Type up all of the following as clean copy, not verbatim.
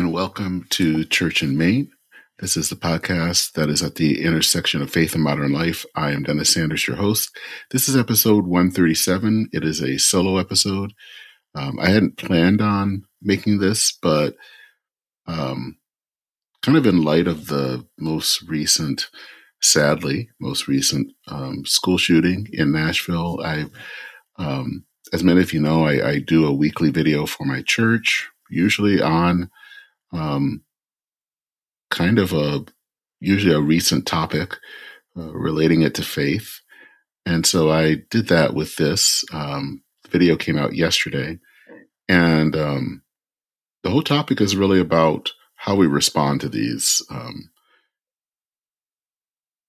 and welcome to Church and Main. This is the podcast that is at the intersection of faith and modern life. I am Dennis Sanders, your host. This is episode 137. It is a solo episode. I hadn't planned on making this, but kind of in light of the most recent, sadly, school shooting in Nashville, as many of you know, I do a weekly video for my church, usually on usually a recent topic, relating it to faith. And so I did that with this. The video came out yesterday. And the whole topic is really about how we respond to these. I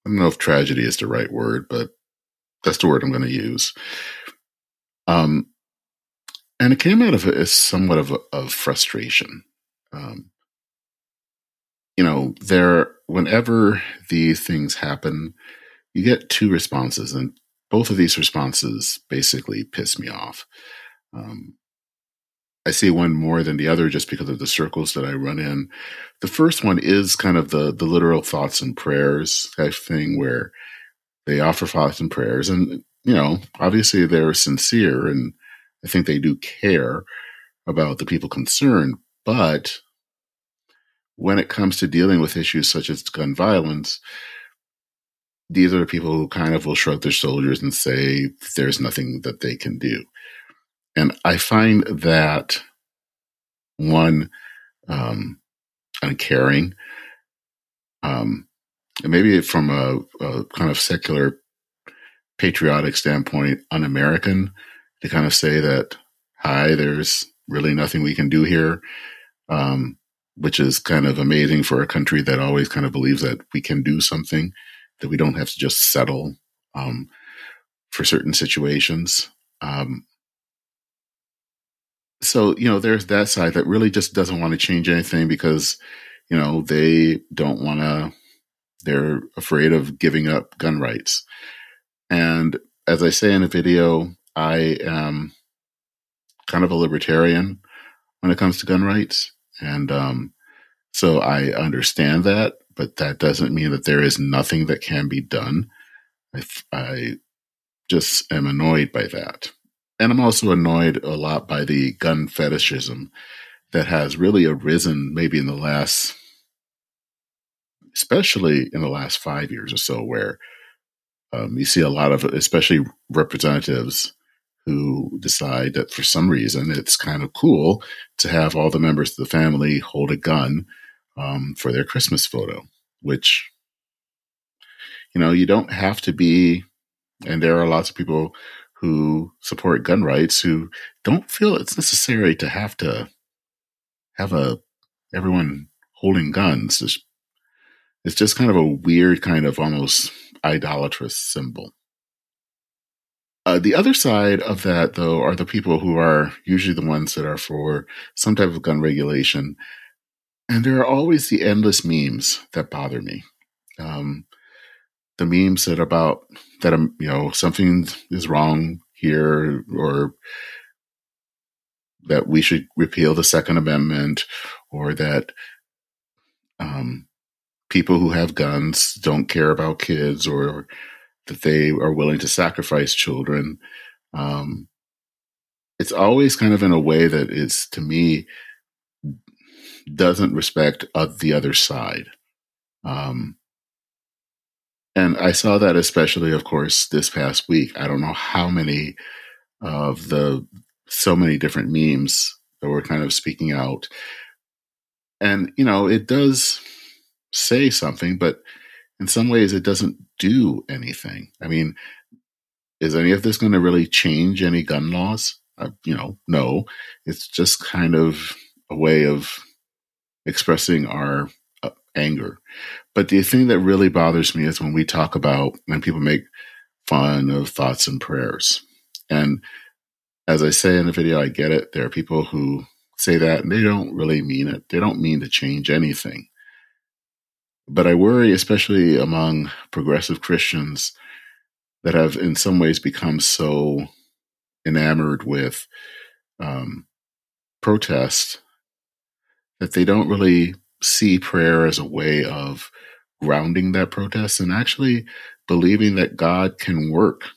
don't know if tragedy is the right word, but that's the word I'm going to use. And it came out of somewhat of frustration. Whenever these things happen, you get two responses, and both of these responses basically piss me off. I see one more than the other just because of the circles that I run in. The first one is kind of the literal thoughts and prayers type thing, where they offer thoughts and prayers, and obviously they're sincere, and I think they do care about the people concerned. But when it comes to dealing with issues such as gun violence, these are the people who kind of will shrug their shoulders and say there's nothing that they can do. And I find that, one, uncaring, and maybe from a kind of secular patriotic standpoint, un-American, to kind of say that, hi, there's really nothing we can do here, which is kind of amazing for a country that always kind of believes that we can do something, that we don't have to just settle for certain situations. So, there's that side that really just doesn't want to change anything because, they don't want to, they're afraid of giving up gun rights. And as I say in the video, I am kind of a libertarian when it comes to gun rights. And so I understand that, but that doesn't mean that there is nothing that can be done. I just am annoyed by that. And I'm also annoyed a lot by the gun fetishism that has really arisen maybe especially in the last 5 years or so, where you see a lot of, especially representatives, who decide that for some reason it's kind of cool to have all the members of the family hold a gun for their Christmas photo, which, you don't have to be. And there are lots of people who support gun rights who don't feel it's necessary to have everyone holding guns. It's just kind of a weird kind of almost idolatrous symbol. The other side of that, though, are the people who are usually the ones that are for some type of gun regulation. And there are always the endless memes that bother me. The memes that something is wrong here, or that we should repeal the Second Amendment, or that people who have guns don't care about kids, or that they are willing to sacrifice children. It's always kind of in a way that is, to me, doesn't respect the other side. And I saw that especially, of course, this past week. I don't know how many of so many different memes that were kind of speaking out. And, it does say something, but in some ways, it doesn't do anything. I mean, is any of this going to really change any gun laws? No. It's just kind of a way of expressing our anger. But the thing that really bothers me is when we talk about, when people make fun of thoughts and prayers. And as I say in the video, I get it. There are people who say that, and they don't really mean it. They don't mean to change anything. But I worry, especially among progressive Christians that have in some ways become so enamored with protest, that they don't really see prayer as a way of grounding that protest and actually believing that God can work.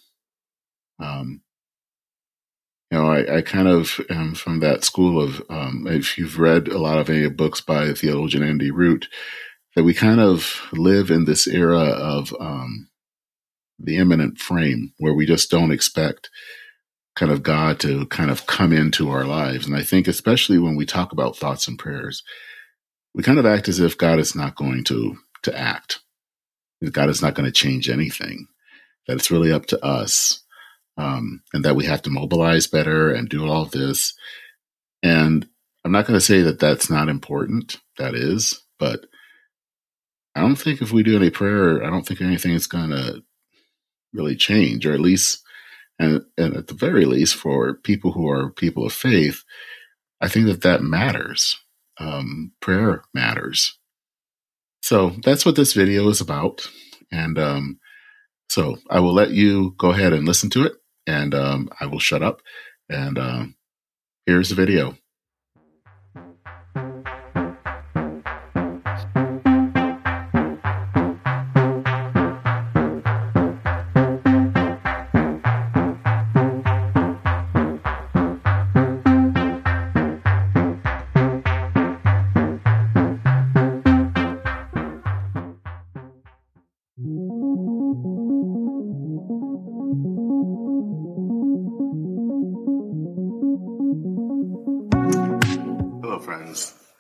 I kind of am from that school of, if you've read a lot of any books by theologian Andy Root, that we kind of live in this era of the immanent frame where we just don't expect kind of God to kind of come into our lives. And I think especially when we talk about thoughts and prayers, we kind of act as if God is not going to act, that God is not going to change anything, that it's really up to us. And that we have to mobilize better and do all of this. And I'm not going to say that that's not important. That is. But I don't think if we do any prayer, I don't think anything is going to really change, or at least, and at the very least, for people who are people of faith, I think that matters. Prayer matters. So that's what this video is about. And so I will let you go ahead and listen to it. And I will shut up. And here's the video.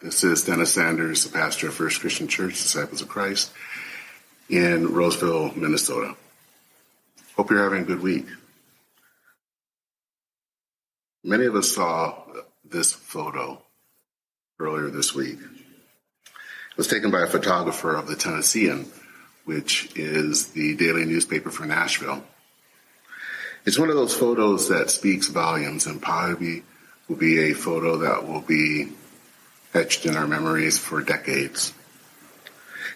This is Dennis Sanders, the pastor of First Christian Church, Disciples of Christ, in Roseville, Minnesota. Hope you're having a good week. Many of us saw this photo earlier this week. It was taken by a photographer of the Tennessean, which is the daily newspaper for Nashville. It's one of those photos that speaks volumes, and probably will be a photo that will be etched in our memories for decades.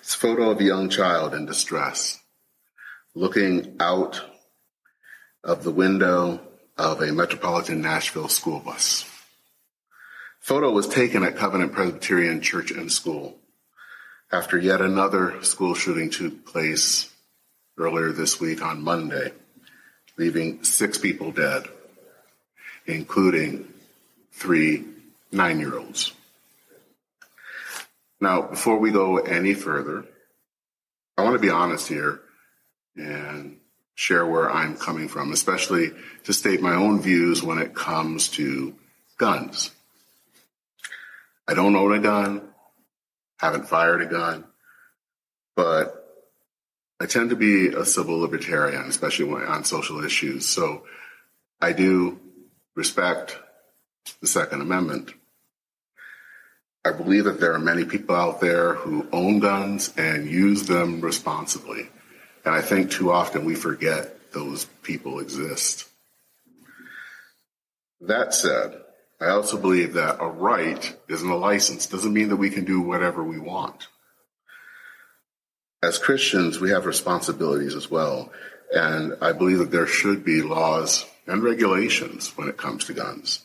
It's a photo of a young child in distress, looking out of the window of a Metropolitan Nashville school bus. The photo was taken at Covenant Presbyterian Church and School after yet another school shooting took place earlier this week on Monday, leaving 6 people dead, including 3 nine-year-olds. Now, before we go any further, I want to be honest here and share where I'm coming from, especially to state my own views when it comes to guns. I don't own a gun, haven't fired a gun, but I tend to be a civil libertarian, especially when on social issues. So I do respect the Second Amendment. I believe that there are many people out there who own guns and use them responsibly. And I think too often we forget those people exist. That said, I also believe that a right isn't a license. Doesn't mean that we can do whatever we want. As Christians, we have responsibilities as well. And I believe that there should be laws and regulations when it comes to guns.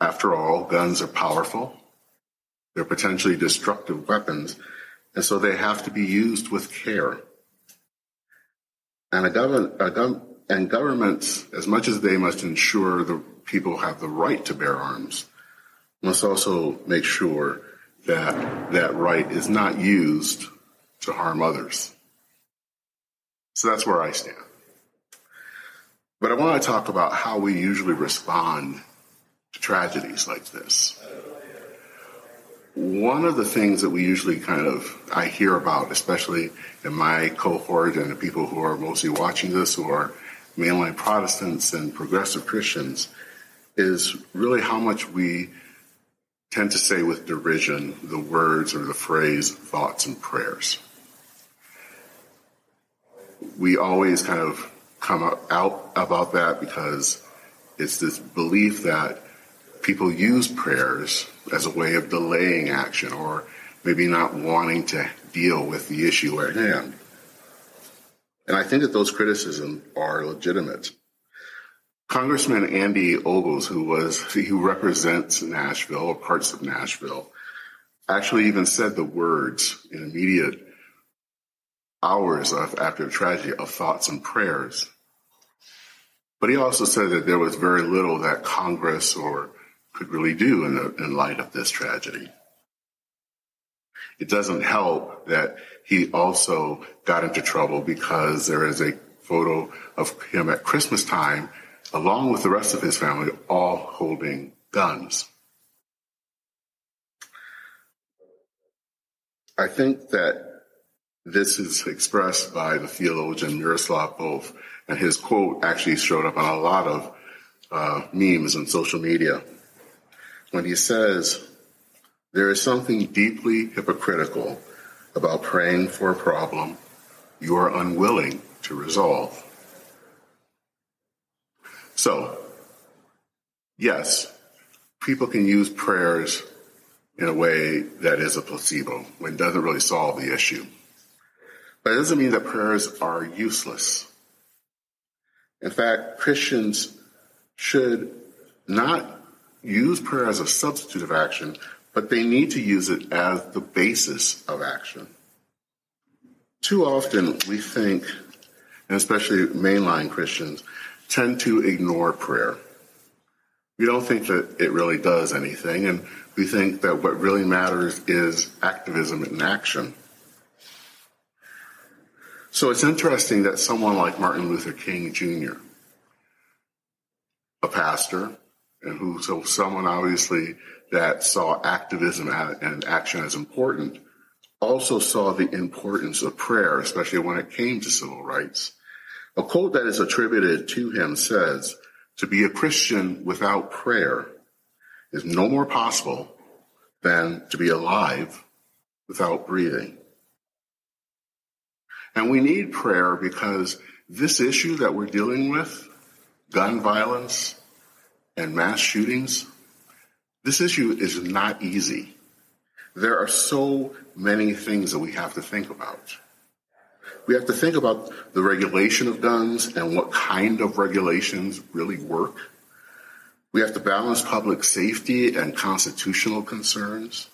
After all, guns are powerful, they're potentially destructive weapons, and so they have to be used with care. And governments, as much as they must ensure the people have the right to bear arms, must also make sure that that right is not used to harm others. So that's where I stand. But I want to talk about how we usually respond to tragedies like this. One of the things that we usually I hear about, especially in my cohort and the people who are mostly watching this, who are mainline Protestants and progressive Christians, is really how much we tend to say with derision the words or the phrase thoughts and prayers. We always come out about that because it's this belief that people use prayers as a way of delaying action or maybe not wanting to deal with the issue at hand. And I think that those criticisms are legitimate. Congressman Andy Ogles, who represents Nashville or parts of Nashville, actually even said the words in immediate hours after the tragedy of thoughts and prayers. But he also said that there was very little that Congress or could really do in light of this tragedy. It doesn't help that he also got into trouble because there is a photo of him at Christmas time, along with the rest of his family, all holding guns. I think that this is expressed by the theologian Miroslav Volf, and his quote actually showed up on a lot of memes and social media, when he says, "There is something deeply hypocritical about praying for a problem you are unwilling to resolve." So, yes, people can use prayers in a way that is a placebo, when it doesn't really solve the issue. But it doesn't mean that prayers are useless. In fact, Christians should not use prayer as a substitute of action, but they need to use it as the basis of action. Too often we think, and especially mainline Christians, tend to ignore prayer. We don't think that it really does anything, and we think that what really matters is activism and action. So it's interesting that someone like Martin Luther King Jr., a pastor, and someone obviously that saw activism and action as important, also saw the importance of prayer, especially when it came to civil rights. A quote that is attributed to him says, "To be a Christian without prayer is no more possible than to be alive without breathing." And we need prayer because this issue that we're dealing with, gun violence and mass shootings, this issue is not easy. There are so many things that we have to think about. We have to think about the regulation of guns and what kind of regulations really work. We have to balance public safety and constitutional concerns.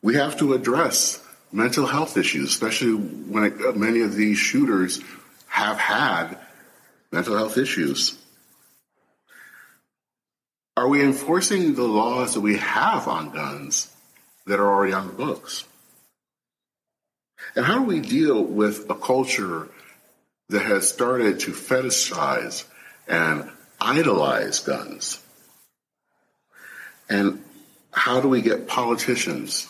We have to address mental health issues, especially when many of these shooters have had mental health issues. Are we enforcing the laws that we have on guns that are already on the books? And how do we deal with a culture that has started to fetishize and idolize guns? And how do we get politicians,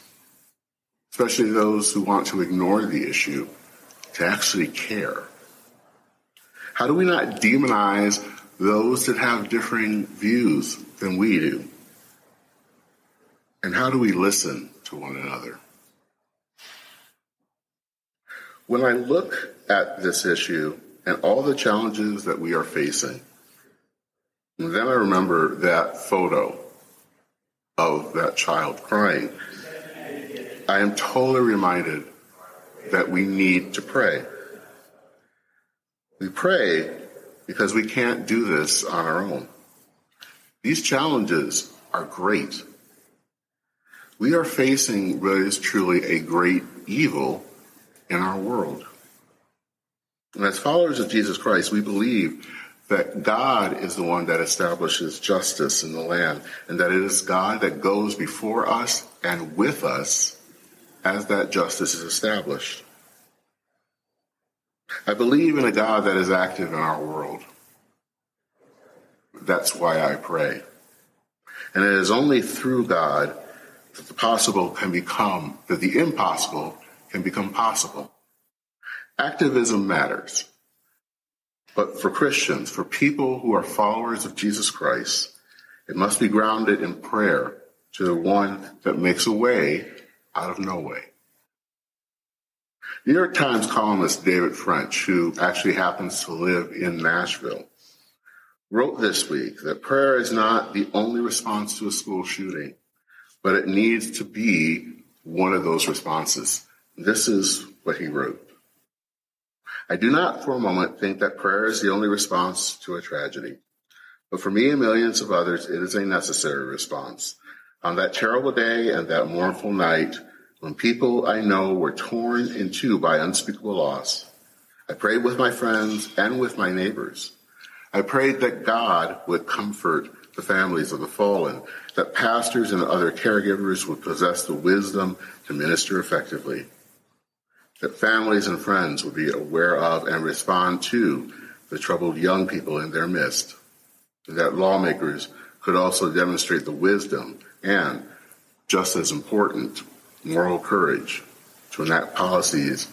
especially those who want to ignore the issue, to actually care? How do we not demonize those that have differing views than we do? And how do we listen to one another? When I look at this issue and all the challenges that we are facing, and then I remember that photo of that child crying, I am totally reminded that we need to pray. We pray because we can't do this on our own. These challenges are great. We are facing what is truly a great evil in our world. And as followers of Jesus Christ, we believe that God is the one that establishes justice in the land, and that it is God that goes before us and with us as that justice is established. I believe in a God that is active in our world. That's why I pray. And it is only through God that the impossible can become possible. Activism matters. But for Christians, for people who are followers of Jesus Christ, it must be grounded in prayer to the one that makes a way out of no way. New York Times columnist David French, who actually happens to live in Nashville, wrote this week that prayer is not the only response to a school shooting, but it needs to be one of those responses. This is what he wrote. "I do not for a moment think that prayer is the only response to a tragedy. But for me and millions of others, it is a necessary response. On that terrible day and that mournful night, when people I know were torn in two by unspeakable loss, I prayed with my friends and with my neighbors. I prayed that God would comfort the families of the fallen, that pastors and other caregivers would possess the wisdom to minister effectively, that families and friends would be aware of and respond to the troubled young people in their midst, and that lawmakers could also demonstrate the wisdom and, just as important, moral courage to enact policies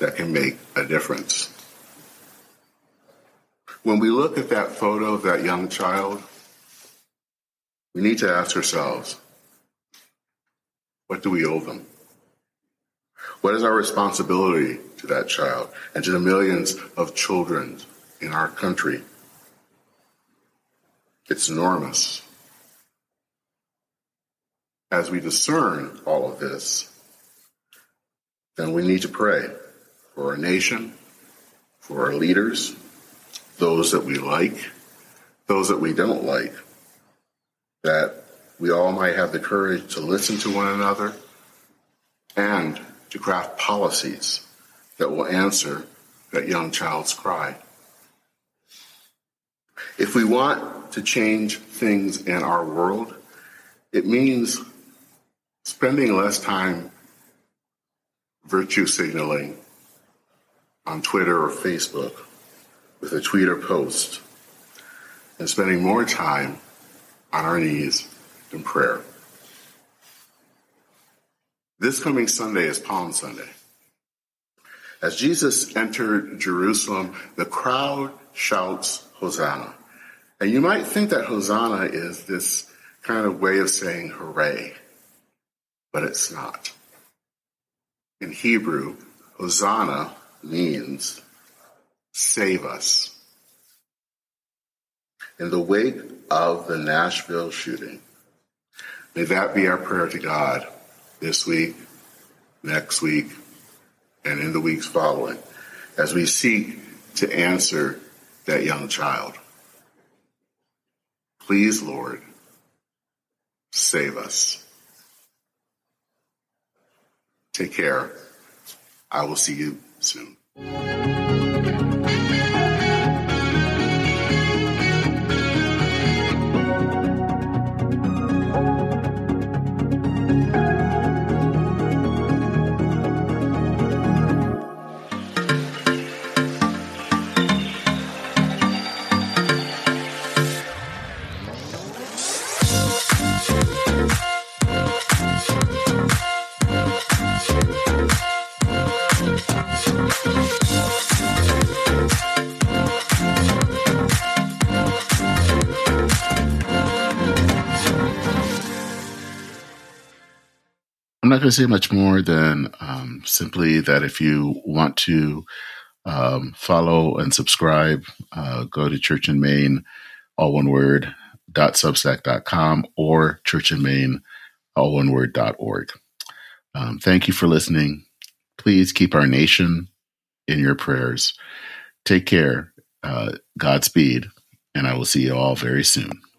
that can make a difference. When we look at that photo of that young child, we need to ask ourselves, what do we owe them? What is our responsibility to that child and to the millions of children in our country? It's enormous. As we discern all of this, then we need to pray for our nation, for our leaders, those that we like, those that we don't like, that we all might have the courage to listen to one another and to craft policies that will answer that young child's cry. If we want to change things in our world, it means spending less time virtue signaling on Twitter or Facebook with a tweet or post, and spending more time on our knees in prayer. This coming Sunday is Palm Sunday. As Jesus entered Jerusalem, the crowd shouts Hosanna. And you might think that Hosanna is this kind of way of saying hooray, but it's not. In Hebrew, Hosanna means save us. In the wake of the Nashville shooting, may that be our prayer to God this week, next week, and in the weeks following, as we seek to answer that young child. Please, Lord, save us. Take care. I will see you soon. I'm not going to say much more than simply that if you want to follow and subscribe, go to Church and Main, all one word, .substack.com or Church and Main, all one word, .org. Thank you for listening. Please keep our nation in your prayers. Take care. Godspeed. And I will see you all very soon.